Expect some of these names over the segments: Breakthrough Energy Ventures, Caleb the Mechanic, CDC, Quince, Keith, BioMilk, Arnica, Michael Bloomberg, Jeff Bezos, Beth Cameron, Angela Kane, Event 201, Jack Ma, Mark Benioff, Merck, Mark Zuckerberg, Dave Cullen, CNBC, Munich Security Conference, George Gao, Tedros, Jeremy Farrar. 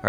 All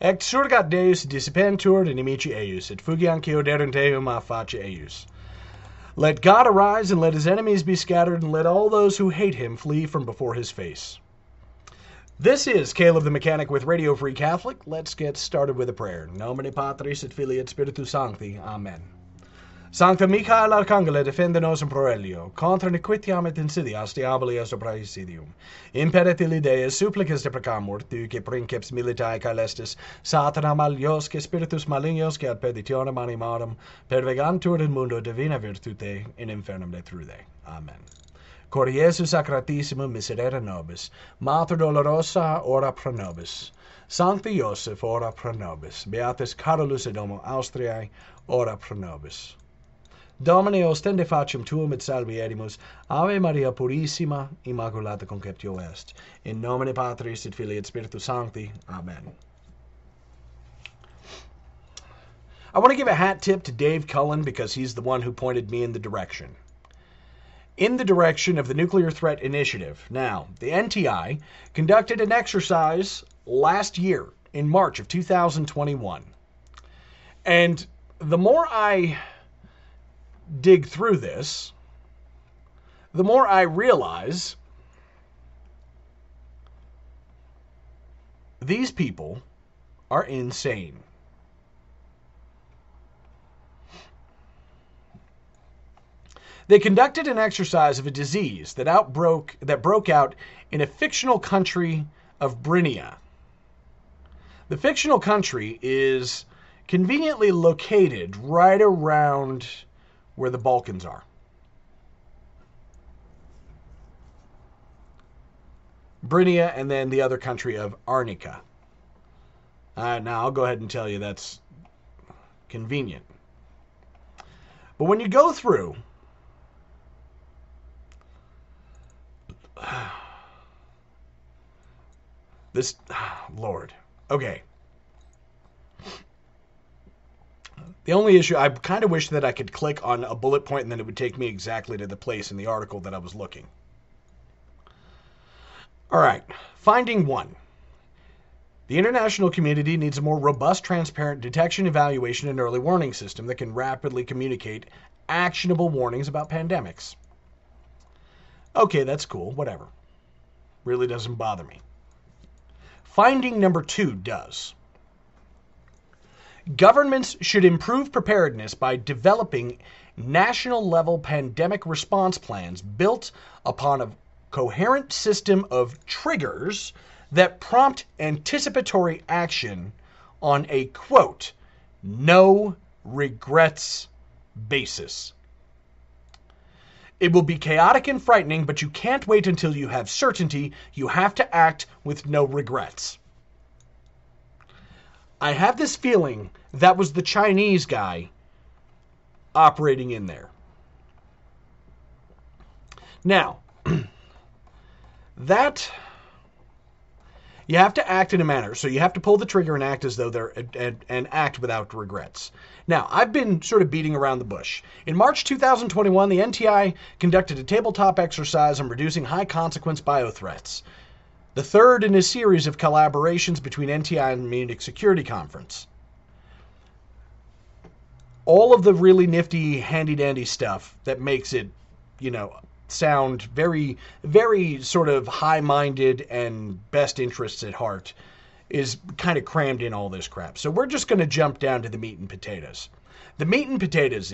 Exurgat Deus dissipentur inimici eius, et fugianque oderunt eum a face eius. Let God arise, and let his enemies be scattered, and let all those who hate him flee from before his face. This is Caleb the Mechanic with Radio Free Catholic. Let's get started with a prayer. Nomine Patris et Filii et Spiritus Sancti. Amen. Sancta Michael Arcangele, defende nos in prorelio, contra nequitiam et insidias diaboli est opera isidium. Imperet illi Deis, supplices deprecamur, duce princeps militae caelestis, satanam aliosque spiritus malignosque ad perditionem animarum, pervegantur in mundo divina virtute, in infernum detrude. Amen. Cor Jesu sacratissimum miserere nobis, Mater dolorosa, ora pro nobis. Sancti Joseph, ora pro nobis. Beatus Carolus et Domo Austriae, ora pro nobis. Domine ostende facem tuum et salviedimus, Ave Maria Purissima, Immaculata Conceptio est. In nomine Patris et Filii et Spiritus Sancti. Amen. I want to give a hat tip to Dave Cullen because he's the one who pointed me in the direction of the Nuclear Threat Initiative. Now, the NTI conducted an exercise last year in March of 2021. And the more I dig through this, the more I realize these people are insane. They conducted an exercise of a disease that broke out in a fictional country of Brinia. The fictional country is conveniently located right around where the Balkans are. Brinia and then the other country of Arnica. Now, I'll go ahead and tell you that's convenient. But when you go through, this, Lord. Okay. The only issue, I kind of wish that I could click on a bullet point and then it would take me exactly to the place in the article that I was looking. All right. Finding one. The international community needs a more robust, transparent detection, evaluation, and early warning system that can rapidly communicate actionable warnings about pandemics. Okay, that's cool. Whatever. Really doesn't bother me. Finding number two does. Governments should improve preparedness by developing national-level pandemic response plans built upon a coherent system of triggers that prompt anticipatory action on a, quote, no regrets basis. It will be chaotic and frightening, but you can't wait until you have certainty. You have to act with no regrets. I have this feeling that was the Chinese guy operating in there. Now, that You have to act in a manner. So you have to pull the trigger and act as though they're and act without regrets. Now, I've been sort of beating around the bush. In March 2021, the NTI conducted a tabletop exercise on reducing high-consequence biothreats, the third in a series of collaborations between NTI and the Munich Security Conference. All of the really nifty, handy-dandy stuff that makes it, you know, sound very, very sort of high-minded and best interests at heart is kind of crammed in all this crap. So we're just going to jump down to the meat and potatoes. The meat and potatoes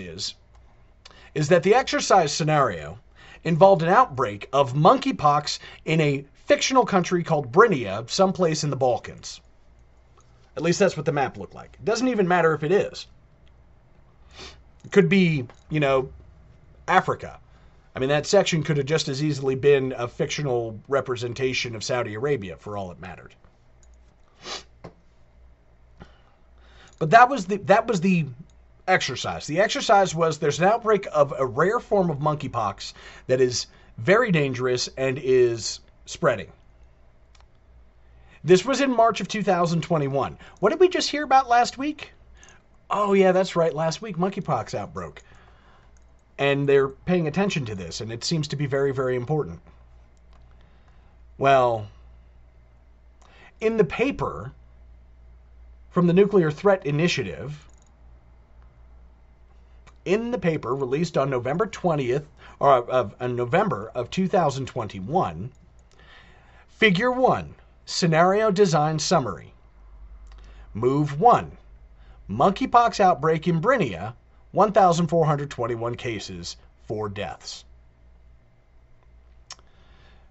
is that the exercise scenario involved an outbreak of monkeypox in a fictional country called Brinia, someplace in the Balkans. At least that's what the map looked like. It doesn't even matter if it is. It could be, you know, Africa. I mean, that section could have just as easily been a fictional representation of Saudi Arabia, for all it mattered. But that was the exercise. The exercise was there's an outbreak of a rare form of monkeypox that is very dangerous and is spreading. This was in March of 2021. What did we just hear about last week? Oh, yeah, that's right. Last week, monkeypox outbroke. And they're paying attention to this, and it seems to be very, very important. Well, in the paper from the Nuclear Threat Initiative, in the paper released on November of 2021, Figure 1, Scenario Design Summary. Move 1, Monkeypox Outbreak in Brinia, 1,421 cases, 4 deaths.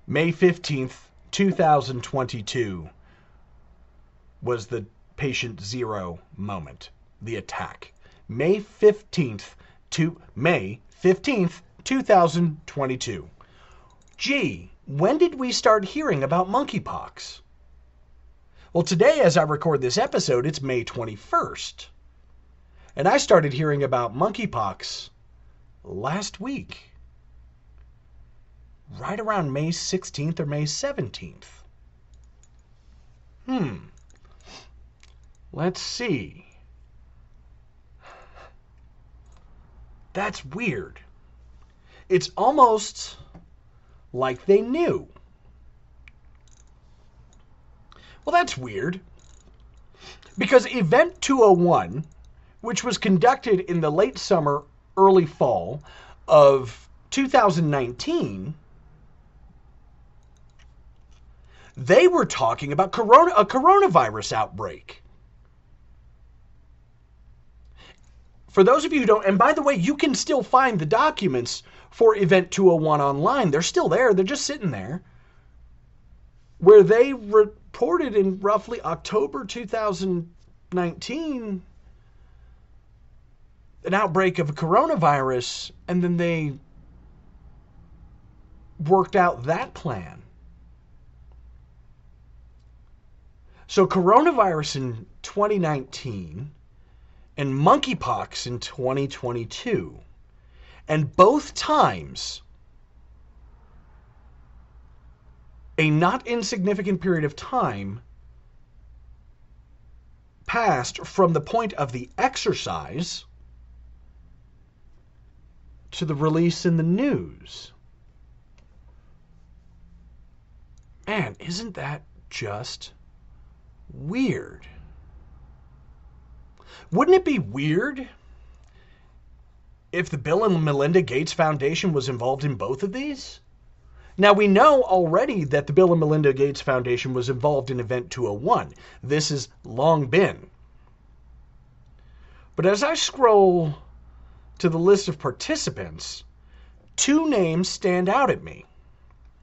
May 15th, 2022 was the patient zero moment, the attack. May 15th, 2022. Gee, when did we start hearing about monkeypox? Well, today as I record this episode, it's May 21st. And I started hearing about monkeypox last week, right around May 16th or May 17th. Let's see. That's weird. It's almost like they knew. Well, that's weird. Because Event 201, which was conducted in the late summer, early fall of 2019, they were talking about a coronavirus outbreak. For those of you who don't, and by the way, you can still find the documents for Event 201 online. They're still there. They're just sitting there. Where they reported in roughly October 2019... an outbreak of a coronavirus, and then they worked out that plan. So coronavirus in 2019 and monkeypox in 2022, and both times a not insignificant period of time passed from the point of the exercise to the release in the news. Man, isn't that just weird? Wouldn't it be weird if the Bill and Melinda Gates Foundation was involved in both of these? Now, we know already that the Bill and Melinda Gates Foundation was involved in Event 201. This has long been. But as I scroll to the list of participants, 2 names stand out at me.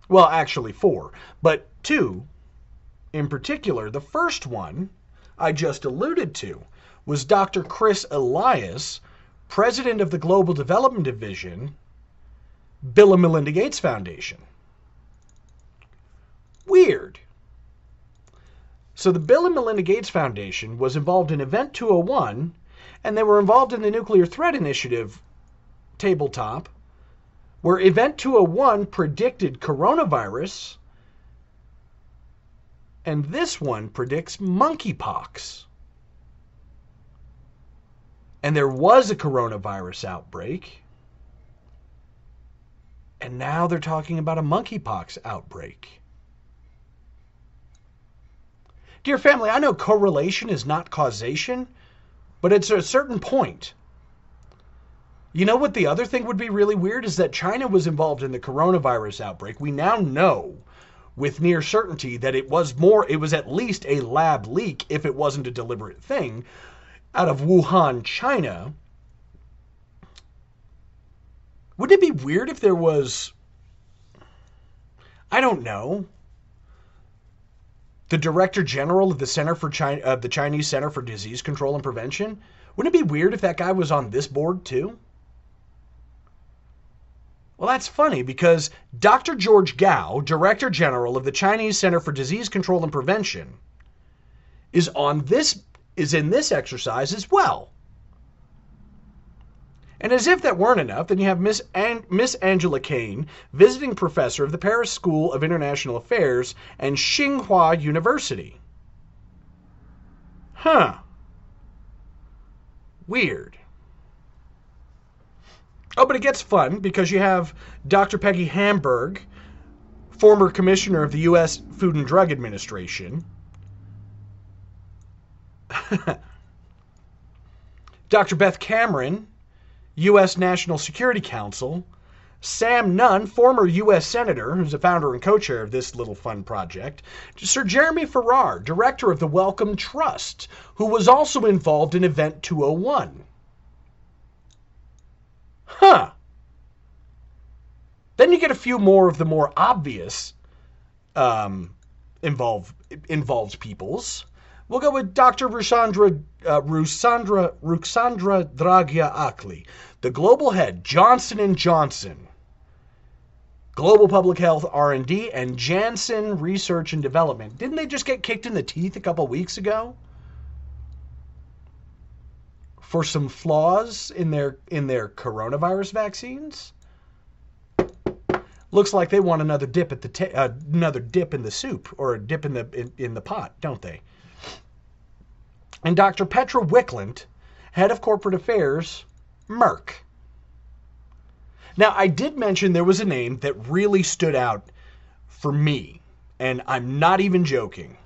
Well, actually 4, but 2 in particular. The first one I just alluded to was Dr. Chris Elias, president of the Global Development Division, Bill and Melinda Gates Foundation. Weird. So the Bill and Melinda Gates Foundation was involved in Event 201, and they were involved in the Nuclear Threat Initiative tabletop, where Event 201 predicted coronavirus And this one predicts monkeypox. And there was a coronavirus outbreak. And now they're talking about a monkeypox outbreak. Dear family, I know correlation is not causation, but it's a certain point. You know what the other thing would be really weird is that China was involved in the coronavirus outbreak. We now know with near certainty that it was at least a lab leak, if it wasn't a deliberate thing, out of Wuhan, China. Wouldn't it be weird if there was, I don't know, the Director General of the the Chinese Center for Disease Control and Prevention? Wouldn't it be weird if that guy was on this board too? Well, that's funny because Dr. George Gao, Director General of the Chinese Center for Disease Control and Prevention, is in this exercise as well. And as if that weren't enough, then you have Miss Angela Kane, visiting professor of the Paris School of International Affairs and Tsinghua University. Huh. Weird. Oh, but it gets fun because you have Dr. Peggy Hamburg, former commissioner of the U.S. Food and Drug Administration. Dr. Beth Cameron, U.S. National Security Council, Sam Nunn, former U.S. Senator, who's a founder and co-chair of this little fun project, Sir Jeremy Farrar, director of the Wellcome Trust, who was also involved in Event 201. Huh. Then you get a few more of the more obvious involved peoples. We'll go with Dr. Ruxandra Draghia-Akli, the global head, Johnson & Johnson, Global Public Health R&D, and Janssen Research and Development. Didn't they just get kicked in the teeth a couple weeks ago for some flaws in their coronavirus vaccines? Looks like they want another dip at another dip in the soup, or a dip in the pot, don't they? And Dr. Petra Wickland, head of corporate affairs, Merck. Now, I did mention there was a name that really stood out for me, and I'm not even joking.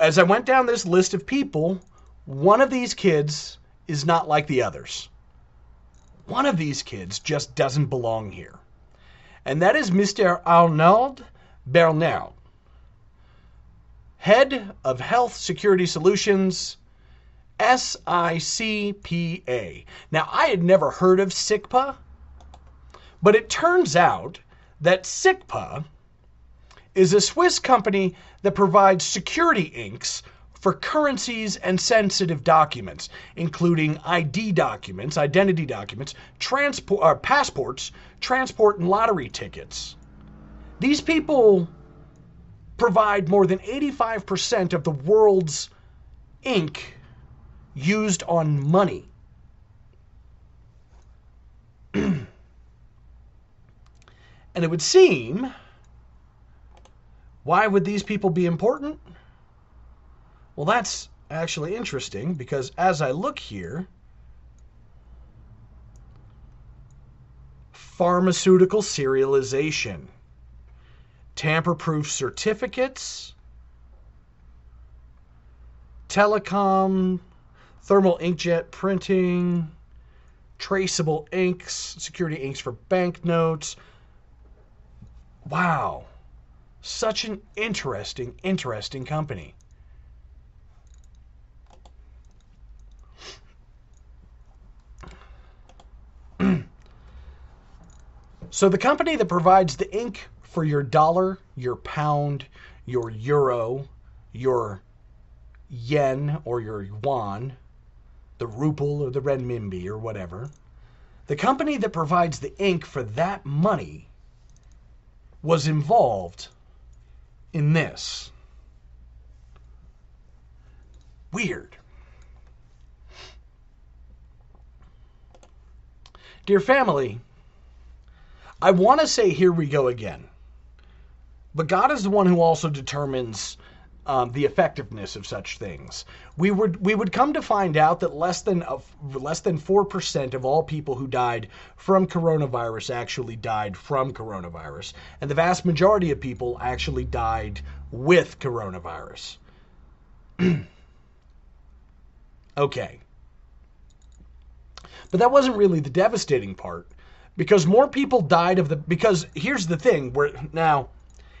As I went down this list of people, one of these kids is not like the others. One of these kids just doesn't belong here. And that is Mr. Arnaud Bernard, head of Health Security Solutions, SICPA. Now, I had never heard of SICPA, but it turns out that SICPA is a Swiss company that provides security inks for currencies and sensitive documents, including ID documents, identity documents, passports, transport and lottery tickets. These people provide more than 85% of the world's ink used on money. And it would seem, why would these people be important? Well, that's actually interesting because as I look here, pharmaceutical serialization, tamper-proof certificates, telecom, thermal inkjet printing, traceable inks, security inks for banknotes. Wow. Such an interesting company. So the company that provides the ink for your dollar, your pound, your euro, your yen or your yuan, the ruble or the renminbi or whatever, the company that provides the ink for that money was involved in this. Weird. Dear family, I want to say here we go again. But God is the one who also determines the effectiveness of such things. We would come to find out that less than 4% of all people who died from coronavirus actually died from coronavirus, and the vast majority of people actually died with coronavirus. Okay. But that wasn't really the devastating part, because more people died of the... Because here's the thing,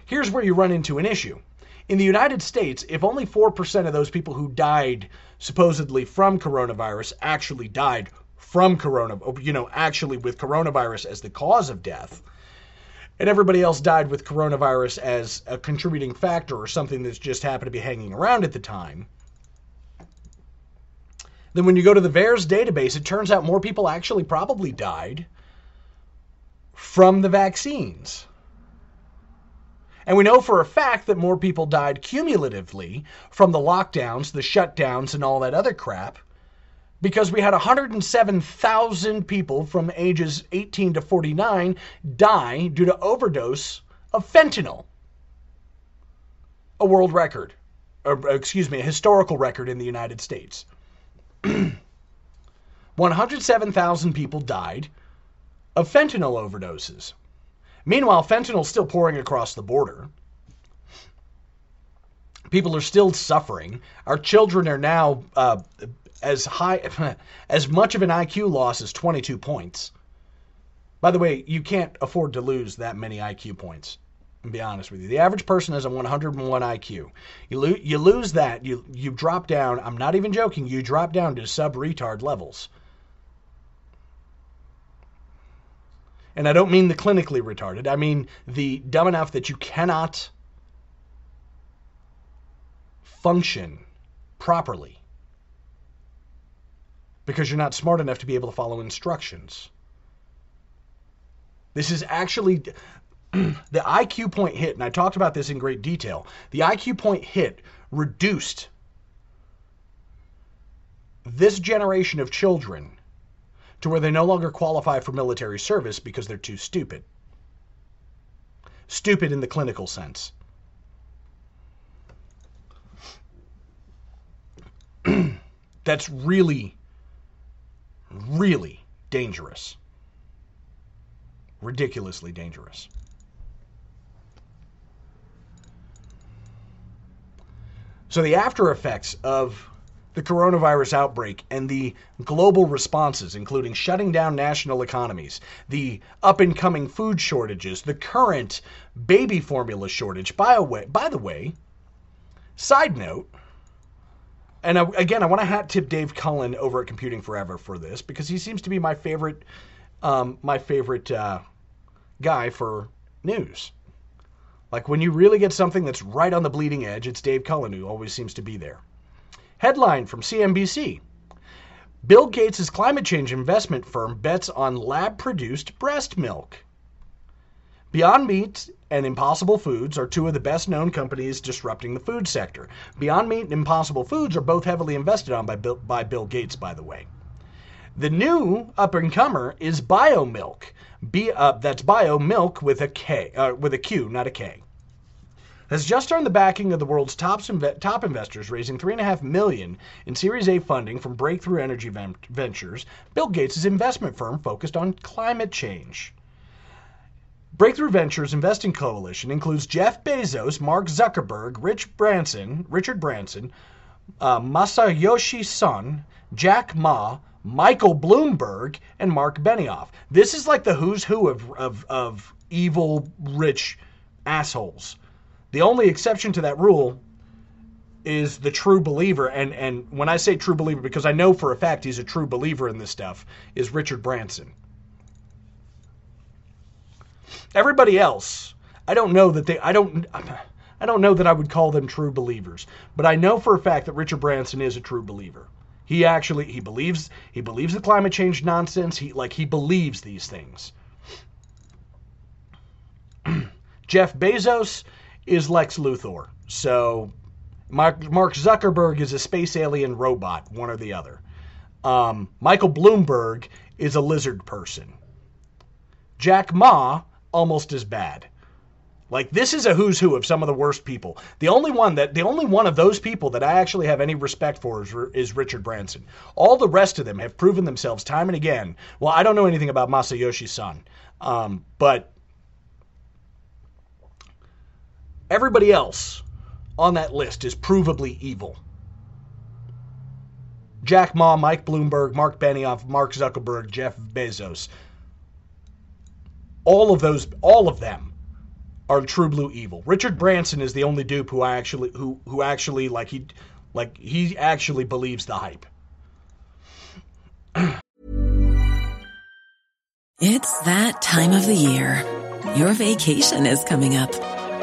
here's where you run into an issue. In the United States, if only 4% of those people who died supposedly from coronavirus actually died from coronavirus, actually with coronavirus as the cause of death, and everybody else died with coronavirus as a contributing factor or something that's just happened to be hanging around at the time, then when you go to the VAERS database, it turns out more people actually probably died from the vaccines. And we know for a fact that more people died cumulatively from the lockdowns, the shutdowns, and all that other crap, because we had 107,000 people from ages 18 to 49 die due to overdose of fentanyl. A world record, a historical record in the United States. 107,000 people died of fentanyl overdoses. Meanwhile, fentanyl's still pouring across the border. People are still suffering. Our children are now as much of an IQ loss as 22 points. By the way, you can't afford to lose that many IQ points. I'll be honest with you. The average person has a 101 IQ. You lose that, you drop down, I'm not even joking, you drop down to sub-retard levels. And I don't mean the clinically retarded. I mean the dumb enough that you cannot function properly because you're not smart enough to be able to follow instructions. This is actually... The IQ point hit, and I talked about this in great detail, the IQ point hit reduced this generation of children to where they no longer qualify for military service because they're too stupid. Stupid in the clinical sense. That's really, really dangerous. Ridiculously dangerous. So the after effects of the coronavirus outbreak and the global responses, including shutting down national economies, the up-and-coming food shortages, the current baby formula shortage. By the way, side note, and I want to hat tip Dave Cullen over at Computing Forever for this, because he seems to be my favorite guy for news. Like, when you really get something that's right on the bleeding edge, it's Dave Cullen, who always seems to be there. Headline from CNBC. Bill Gates' climate change investment firm bets on lab-produced breast milk. Beyond Meat and Impossible Foods are two of the best-known companies disrupting the food sector. Beyond Meat and Impossible Foods are both heavily invested on by Bill Gates, by the way. The new up-and-comer is BioMilk. That's BioMilk with a Q, not a K. Has just earned the backing of the world's top investors, raising $3.5 million in Series A funding from Breakthrough Energy Ventures, Bill Gates' investment firm focused on climate change. Breakthrough Ventures' investing coalition includes Jeff Bezos, Mark Zuckerberg, Richard Branson, Masayoshi Son, Jack Ma, Michael Bloomberg, and Mark Benioff. This is like the who's who of evil, rich assholes. The only exception to that rule is the true believer, and when I say true believer, because I know for a fact he's a true believer in this stuff, is Richard Branson. Everybody else, I don't know that I would call them true believers, but I know for a fact that Richard Branson is a true believer. He believes the climate change nonsense. He believes these things. Jeff Bezos is Lex Luthor. So Mark Zuckerberg is a space alien robot, one or the other. Michael Bloomberg is a lizard person. Jack Ma, almost as bad. Like, this is a who's who of some of the worst people. The only one of those people that I actually have any respect for is Richard Branson. All the rest of them have proven themselves time and again. Well, I don't know anything about Masayoshi Son, but everybody else on that list is provably evil. Jack Ma, Mike Bloomberg, Mark Benioff, Mark Zuckerberg, Jeff Bezos. All of them are true blue evil. Richard Branson is the only dupe who actually believes the hype. It's that time of the year. Your vacation is coming up.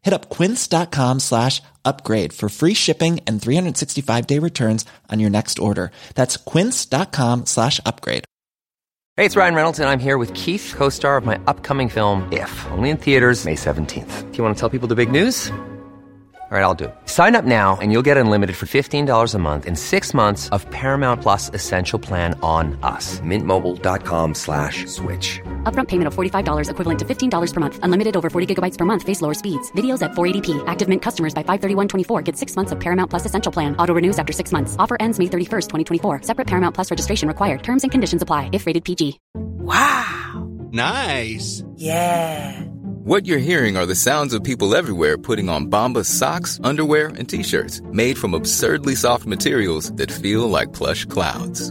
Hit up quince.com/upgrade for free shipping and 365-day returns on your next order. That's quince.com/upgrade. Hey, it's Ryan Reynolds, and I'm here with Keith, co-star of my upcoming film, If, only in theaters May 17th. Do you want to tell people the big news? All right, I'll do it. Sign up now and you'll get unlimited for $15 a month and 6 months of Paramount Plus Essential Plan on us. MintMobile.com/switch. Upfront payment of $45 equivalent to $15 per month. Unlimited over 40 gigabytes per month. Face lower speeds. Videos at 480p. Active Mint customers by 531.24 get 6 months of Paramount Plus Essential Plan. Auto renews after 6 months. Offer ends May 31st, 2024. Separate Paramount Plus registration required. Terms and conditions apply if rated PG. Wow. Nice. Yeah. What you're hearing are the sounds of people everywhere putting on Bombas socks, underwear, and T-shirts made from absurdly soft materials that feel like plush clouds.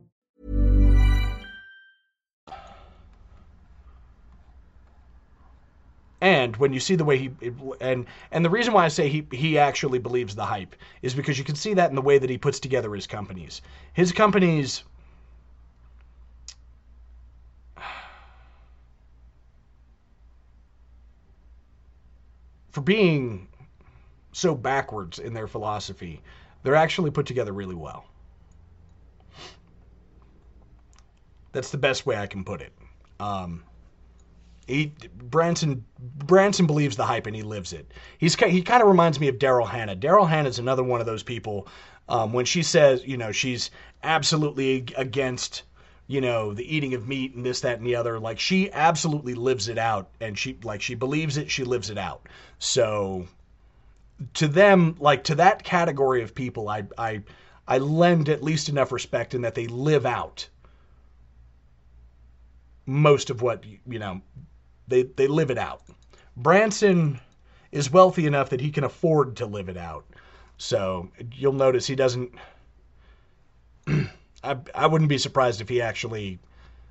And when you see the way and the reason why I say he actually believes the hype is because you can see that in the way that he puts together his companies. His companies, for being so backwards in their philosophy, they're actually put together really well. That's the best way I can put it. Branson believes the hype and he lives it. He kind of reminds me of Daryl Hannah. Daryl Hannah is another one of those people. When she says, she's absolutely against, the eating of meat and this, that, and the other. Like, she absolutely lives it out, and she believes it. She lives it out. So, to them, to that category of people, I lend at least enough respect in that they live out most of what They live it out. Branson is wealthy enough that he can afford to live it out. So you'll notice he doesn't... I wouldn't be surprised if he actually,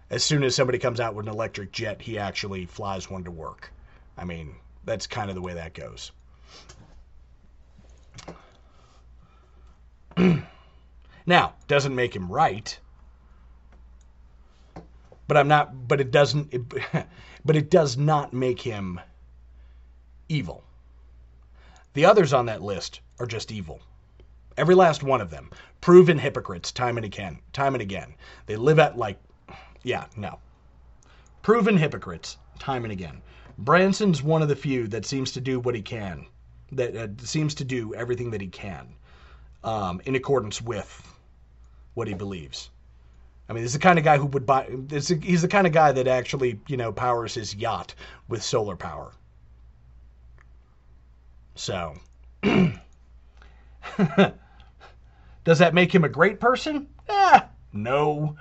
as soon as somebody comes out with an electric jet, he actually flies one to work. I mean, that's kind of the way that goes. Now, doesn't make him right. But it does not make him evil. The others on that list are just evil. Every last one of them. Proven hypocrites time and again. They live at Proven hypocrites time and again. Branson's one of the few that seems to do what he can. That seems to do everything that he can in accordance with what he believes. I mean, he's the kind of guy that actually, powers his yacht with solar power. So, does that make him a great person? No.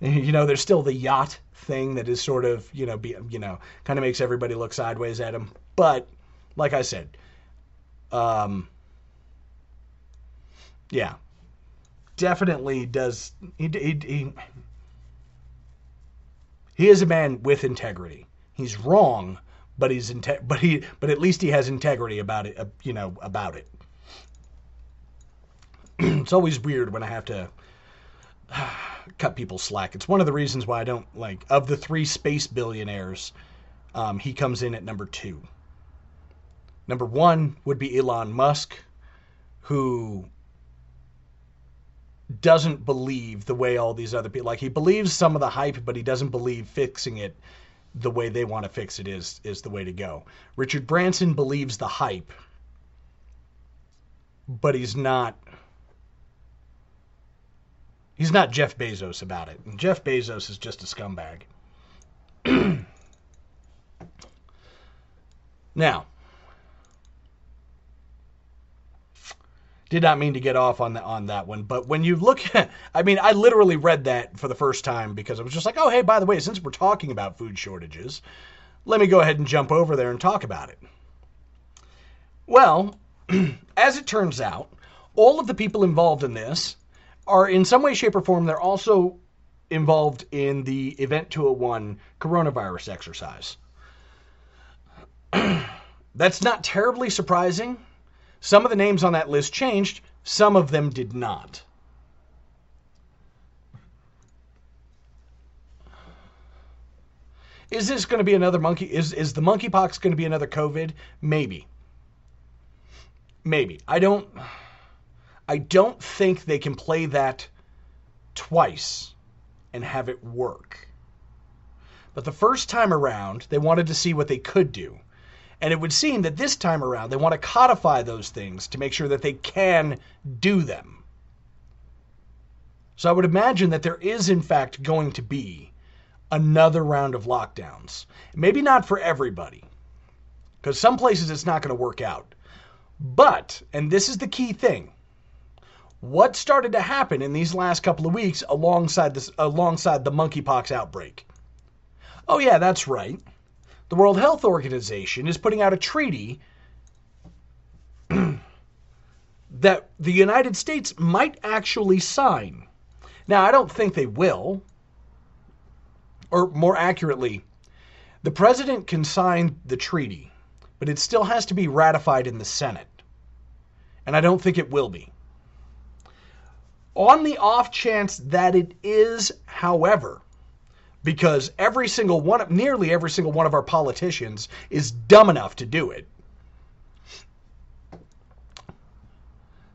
You know, there's still the yacht thing that is sort of, kind of makes everybody look sideways at him. But like I said, yeah, definitely does. He is a man with integrity. He's wrong, but but at least he has integrity about it. About it. It's always weird when I have to cut people slack. It's one of the reasons why I don't like, of the three space billionaires, he comes in at number two. Number one would be Elon Musk, who doesn't believe the way all these other people, like, he believes some of the hype, but he doesn't believe fixing it the way they want to fix it is the way to go. Richard Branson believes the hype, but he's not Jeff Bezos about it. And Jeff Bezos is just a scumbag. Now, did not mean to get off on that one, but when you look at, I literally read that for the first time because I was just like, oh, hey, by the way, since we're talking about food shortages, let me go ahead and jump over there and talk about it. Well, as it turns out, all of the people involved in this are in some way, shape, or form, they're also involved in the Event 201 coronavirus exercise. That's not terribly surprising. Some of the names on that list changed. Some of them did not. Is this going to be another monkey? Is the monkeypox going to be another COVID? Maybe. I don't think they can play that twice and have it work. But the first time around, they wanted to see what they could do. And it would seem that this time around, they want to codify those things to make sure that they can do them. So I would imagine that there is, in fact, going to be another round of lockdowns. Maybe not for everybody, because some places it's not going to work out. But, and this is the key thing, what started to happen in these last couple of weeks alongside the monkeypox outbreak? Oh yeah, that's right. The World Health Organization is putting out a treaty that the United States might actually sign. Now, I don't think they will. Or more accurately, the president can sign the treaty, but it still has to be ratified in the Senate. And I don't think it will be. On the off chance that it is, however, because nearly every single one of our politicians is dumb enough to do it,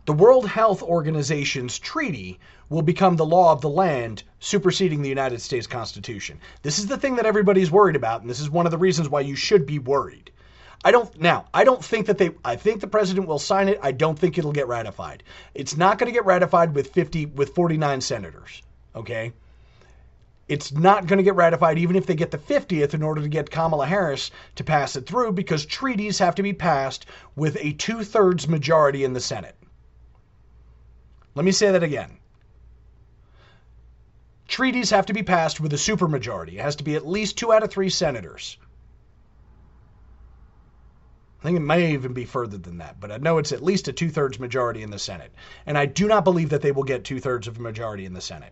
the World Health Organization's treaty will become the law of the land, superseding the United States Constitution. This is the thing that everybody's worried about, and this is one of the reasons why you should be worried. I think the president will sign it. I don't think it'll get ratified. It's not going to get ratified with 49 senators, okay? It's not going to get ratified even if they get the 50th in order to get Kamala Harris to pass it through, because treaties have to be passed with a 2/3 majority in the Senate. Let me say that again. Treaties have to be passed with a supermajority. It has to be at least 2 out of 3 senators. I think it may even be further than that, but I know it's at least a 2/3 majority in the Senate. And I do not believe that they will get 2/3 of a majority in the Senate.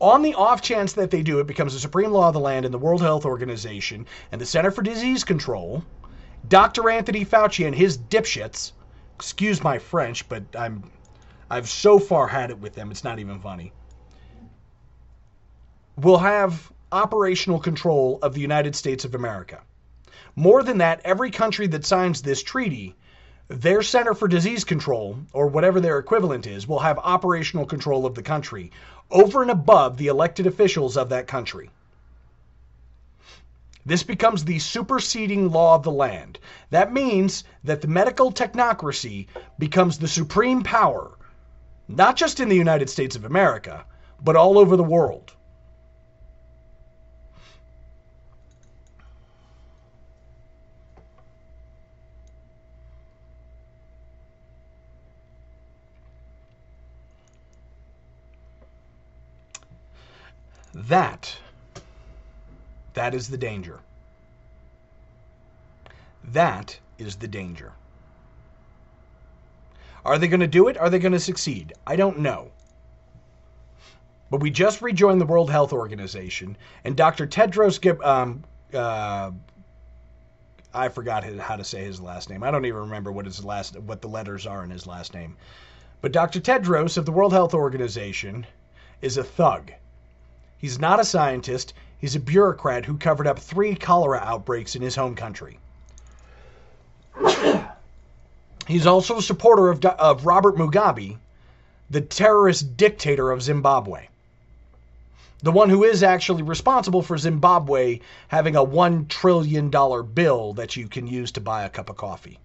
On the off chance that they do, it becomes the supreme law of the land in the World Health Organization and the Center for Disease Control. Dr. Anthony Fauci and his dipshits, excuse my French, but I've so far had it with them, it's not even funny, will have operational control of the United States of America. More than that, every country that signs this treaty, their Center for Disease Control, or whatever their equivalent is, will have operational control of the country over and above the elected officials of that country. This becomes the superseding law of the land. That means that the medical technocracy becomes the supreme power, not just in the United States of America, but all over the world. That is the danger. That is the danger. Are they going to do it? Are they going to succeed? I don't know. But we just rejoined the World Health Organization, and Dr. Tedros, I forgot how to say his last name. I don't even remember what the letters are in his last name. But Dr. Tedros of the World Health Organization is a thug. He's not a scientist. He's a bureaucrat who covered up 3 cholera outbreaks in his home country. He's also a supporter of Robert Mugabe, the terrorist dictator of Zimbabwe. The one who is actually responsible for Zimbabwe having a $1 trillion bill that you can use to buy a cup of coffee.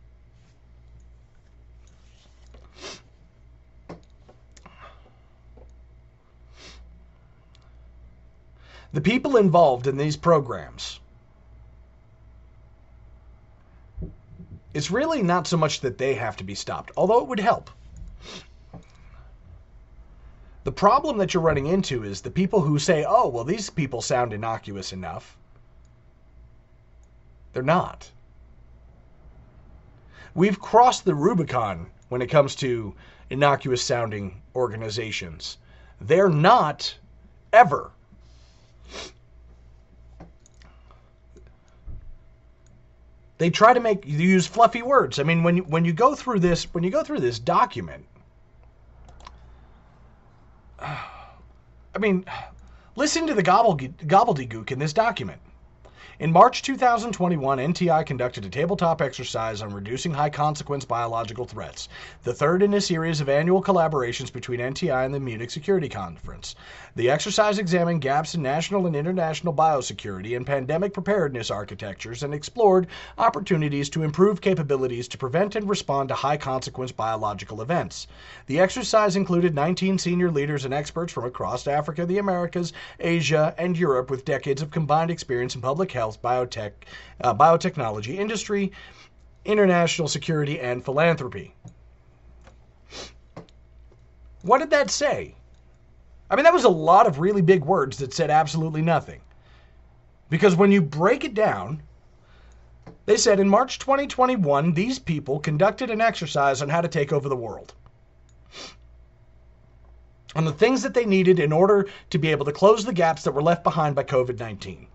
The people involved in these programs, it's really not so much that they have to be stopped, although it would help. The problem that you're running into is the people who say, oh, well, these people sound innocuous enough. They're not. We've crossed the Rubicon when it comes to innocuous sounding organizations. They're not ever. They try to make you use fluffy words. I mean, when you go through this, document, I mean, listen to the gobbledygook in this document. In March 2021, NTI conducted a tabletop exercise on reducing high-consequence biological threats, the third in a series of annual collaborations between NTI and the Munich Security Conference. The exercise examined gaps in national and international biosecurity and pandemic preparedness architectures and explored opportunities to improve capabilities to prevent and respond to high-consequence biological events. The exercise included 19 senior leaders and experts from across Africa, the Americas, Asia, and Europe with decades of combined experience in public health, biotech, biotechnology industry, international security, and philanthropy. What did that say? I mean, that was a lot of really big words that said absolutely nothing. Because when you break it down, they said in March 2021, these people conducted an exercise on how to take over the world. On the things that they needed in order to be able to close the gaps that were left behind by COVID-19.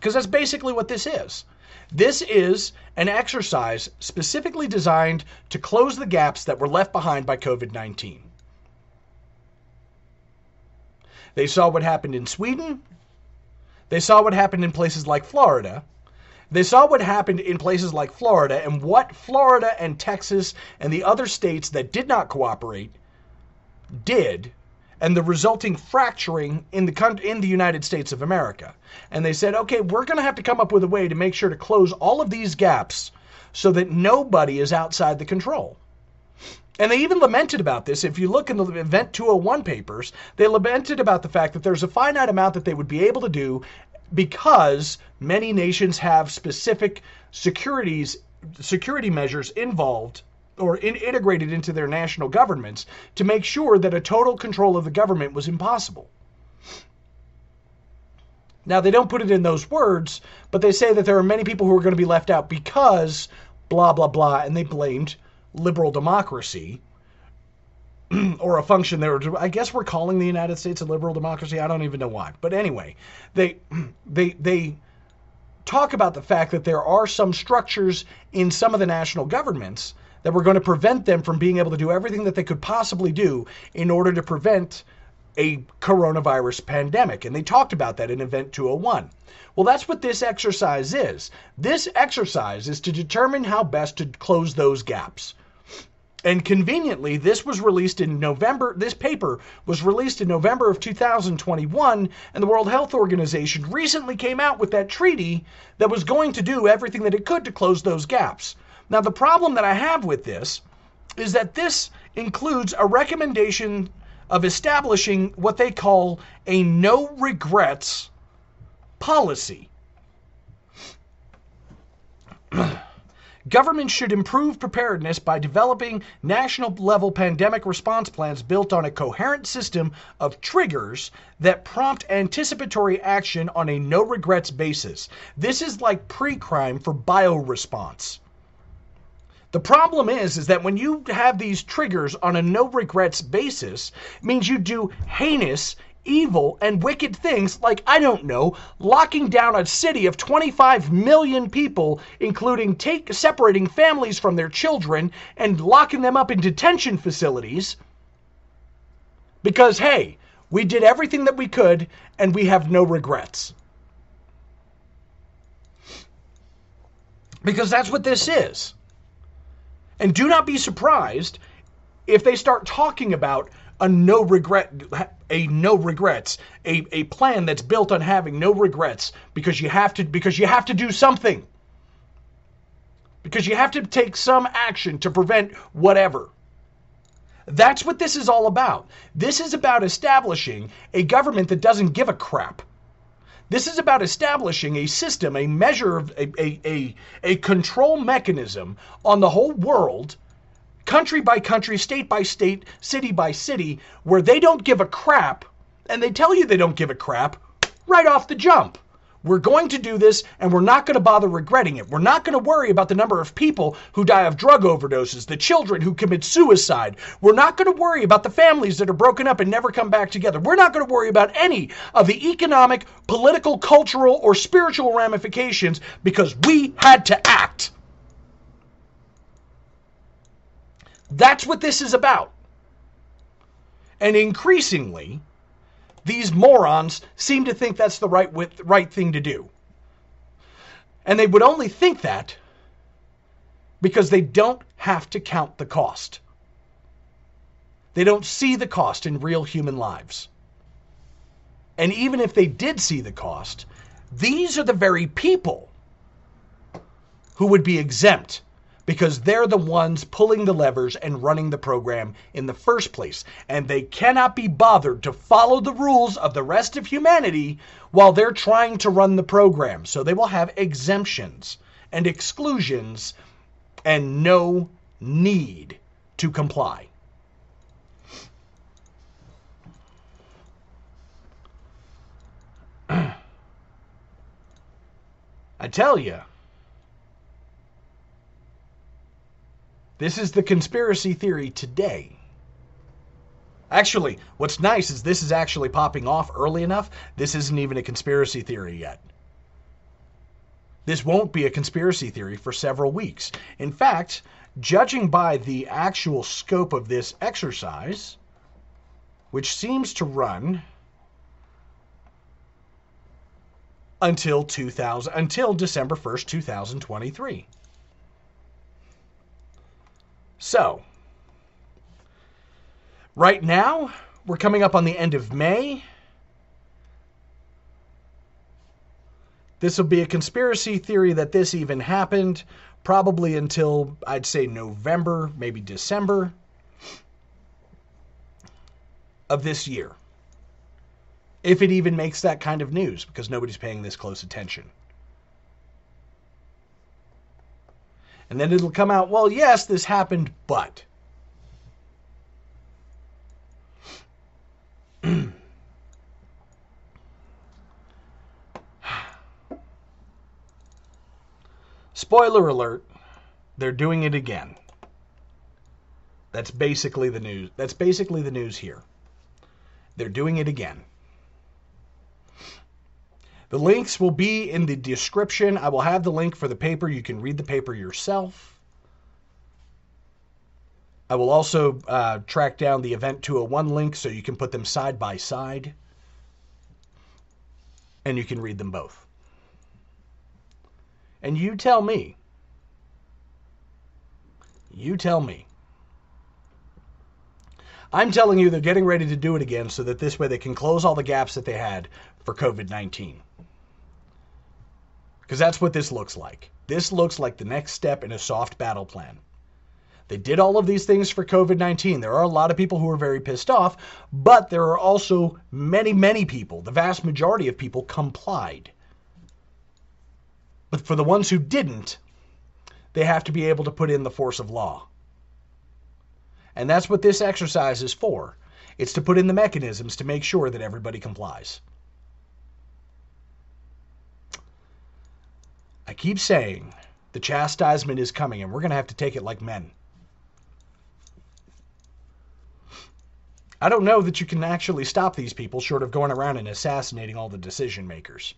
Because that's basically what this is. This is an exercise specifically designed to close the gaps that were left behind by COVID-19. They saw what happened in Sweden. They saw what happened in places like Florida. They saw what happened in places like Florida and what Florida and Texas and the other states that did not cooperate did, and the resulting fracturing in the United States of America. And they said, okay, we're going to have to come up with a way to make sure to close all of these gaps so that nobody is outside the control. And they even lamented about this. If you look in the Event 201 papers, they lamented about the fact that there's a finite amount that they would be able to do because many nations have specific security measures involved or integrated into their national governments to make sure that a total control of the government was impossible. Now, they don't put it in those words, but they say that there are many people who are going to be left out because blah, blah, blah, and they blamed liberal democracy or a function there. I guess we're calling the United States a liberal democracy. I don't even know why. But anyway, they talk about the fact that there are some structures in some of the national governments that were going to prevent them from being able to do everything that they could possibly do in order to prevent a coronavirus pandemic. And they talked about that in Event 201. Well, that's what this exercise is. This exercise is to determine how best to close those gaps. And conveniently, this was released in November. This paper was released in November of 2021, and the World Health Organization recently came out with that treaty that was going to do everything that it could to close those gaps. Now, the problem that I have with this is that this includes a recommendation of establishing what they call a no-regrets policy. Governments should improve preparedness by developing national-level pandemic response plans built on a coherent system of triggers that prompt anticipatory action on a no-regrets basis. This is like pre-crime for bioresponse. The problem is that when you have these triggers on a no-regrets basis, it means you do heinous, evil and wicked things like, I don't know, locking down a city of 25 million people, including separating families from their children and locking them up in detention facilities because, hey, we did everything that we could and we have no regrets. Because that's what this is. And do not be surprised if they start talking about a plan that's built on having no regrets because you have to do something. Because you have to take some action to prevent whatever. That's what this is all about. This is about establishing a government that doesn't give a crap. This is about establishing a system, a measure of a control mechanism on the whole world, country by country, state by state, city by city, where they don't give a crap, and they tell you they don't give a crap right off the jump. We're going to do this, and we're not going to bother regretting it. We're not going to worry about the number of people who die of drug overdoses, the children who commit suicide. We're not going to worry about the families that are broken up and never come back together. We're not going to worry about any of the economic, political, cultural, or spiritual ramifications because we had to act. That's what this is about. And increasingly, these morons seem to think that's the right thing to do. And they would only think that because they don't have to count the cost. They don't see the cost in real human lives. And even if they did see the cost, these are the very people who would be exempt, because they're the ones pulling the levers and running the program in the first place. And they cannot be bothered to follow the rules of the rest of humanity while they're trying to run the program. So they will have exemptions and exclusions and no need to comply. I tell you, this is the conspiracy theory today. Actually, what's nice is this is actually popping off early enough. This isn't even a conspiracy theory yet. This won't be a conspiracy theory for several weeks. In fact, judging by the actual scope of this exercise, which seems to run until December 1st, 2023. So, right now, we're coming up on the end of May. This will be a conspiracy theory that this even happened, probably until, I'd say, November, maybe December of this year. If it even makes that kind of news, because nobody's paying this close attention. And then it'll come out, well, yes, this happened, but. Spoiler alert, they're doing it again. That's basically the news. That's basically the news here. They're doing it again. The links will be in the description. I will have the link for the paper. You can read the paper yourself. I will also track down the Event 201 link so you can put them side by side. And you can read them both. And you tell me. You tell me. I'm telling you they're getting ready to do it again so that this way they can close all the gaps that they had for COVID-19. Because that's what this looks like. This looks like the next step in a soft battle plan. They did all of these things for COVID-19. There are a lot of people who are very pissed off, but there are also many, many people, the vast majority of people, complied. But for the ones who didn't, they have to be able to put in the force of law. And that's what this exercise is for. It's to put in the mechanisms to make sure that everybody complies. I keep saying the chastisement is coming, and we're going to have to take it like men. I don't know that you can actually stop these people short of going around and assassinating all the decision makers.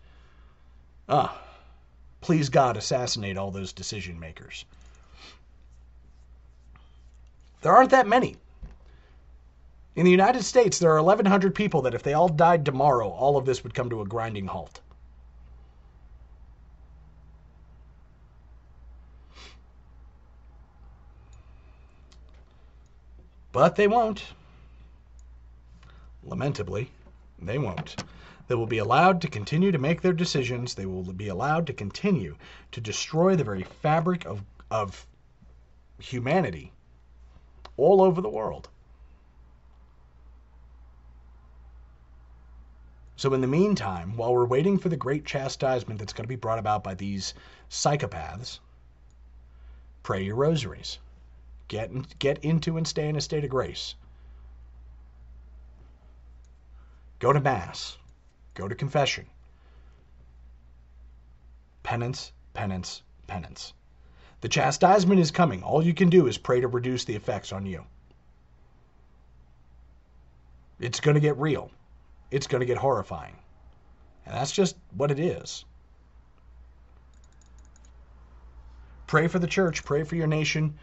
Please God, assassinate all those decision makers. There aren't that many. In the United States, there are 1,100 people that if they all died tomorrow, all of this would come to a grinding halt. But they won't. Lamentably, they won't. They will be allowed to continue to make their decisions. They will be allowed to continue to destroy the very fabric of humanity all over the world. So in the meantime, while we're waiting for the great chastisement that's going to be brought about by these psychopaths, pray your rosaries. Get into and stay in a state of grace. Go to Mass. Go to confession. Penance, penance, penance. The chastisement is coming. All you can do is pray to reduce the effects on you. It's going to get real. It's going to get horrifying. And that's just what it is. Pray for the church. Pray for your nation.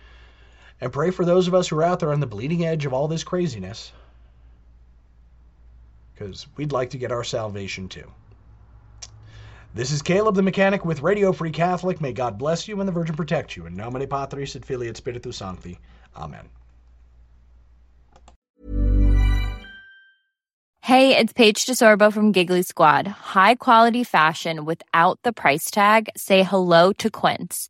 And pray for those of us who are out there on the bleeding edge of all this craziness, because we'd like to get our salvation too. This is Caleb the Mechanic with Radio Free Catholic. May God bless you and the Virgin protect you. In nomine Patris et Filii et Spiritus Sancti. Amen. Hey, it's Paige DeSorbo from Giggly Squad. High quality fashion without the price tag. Say hello to Quince.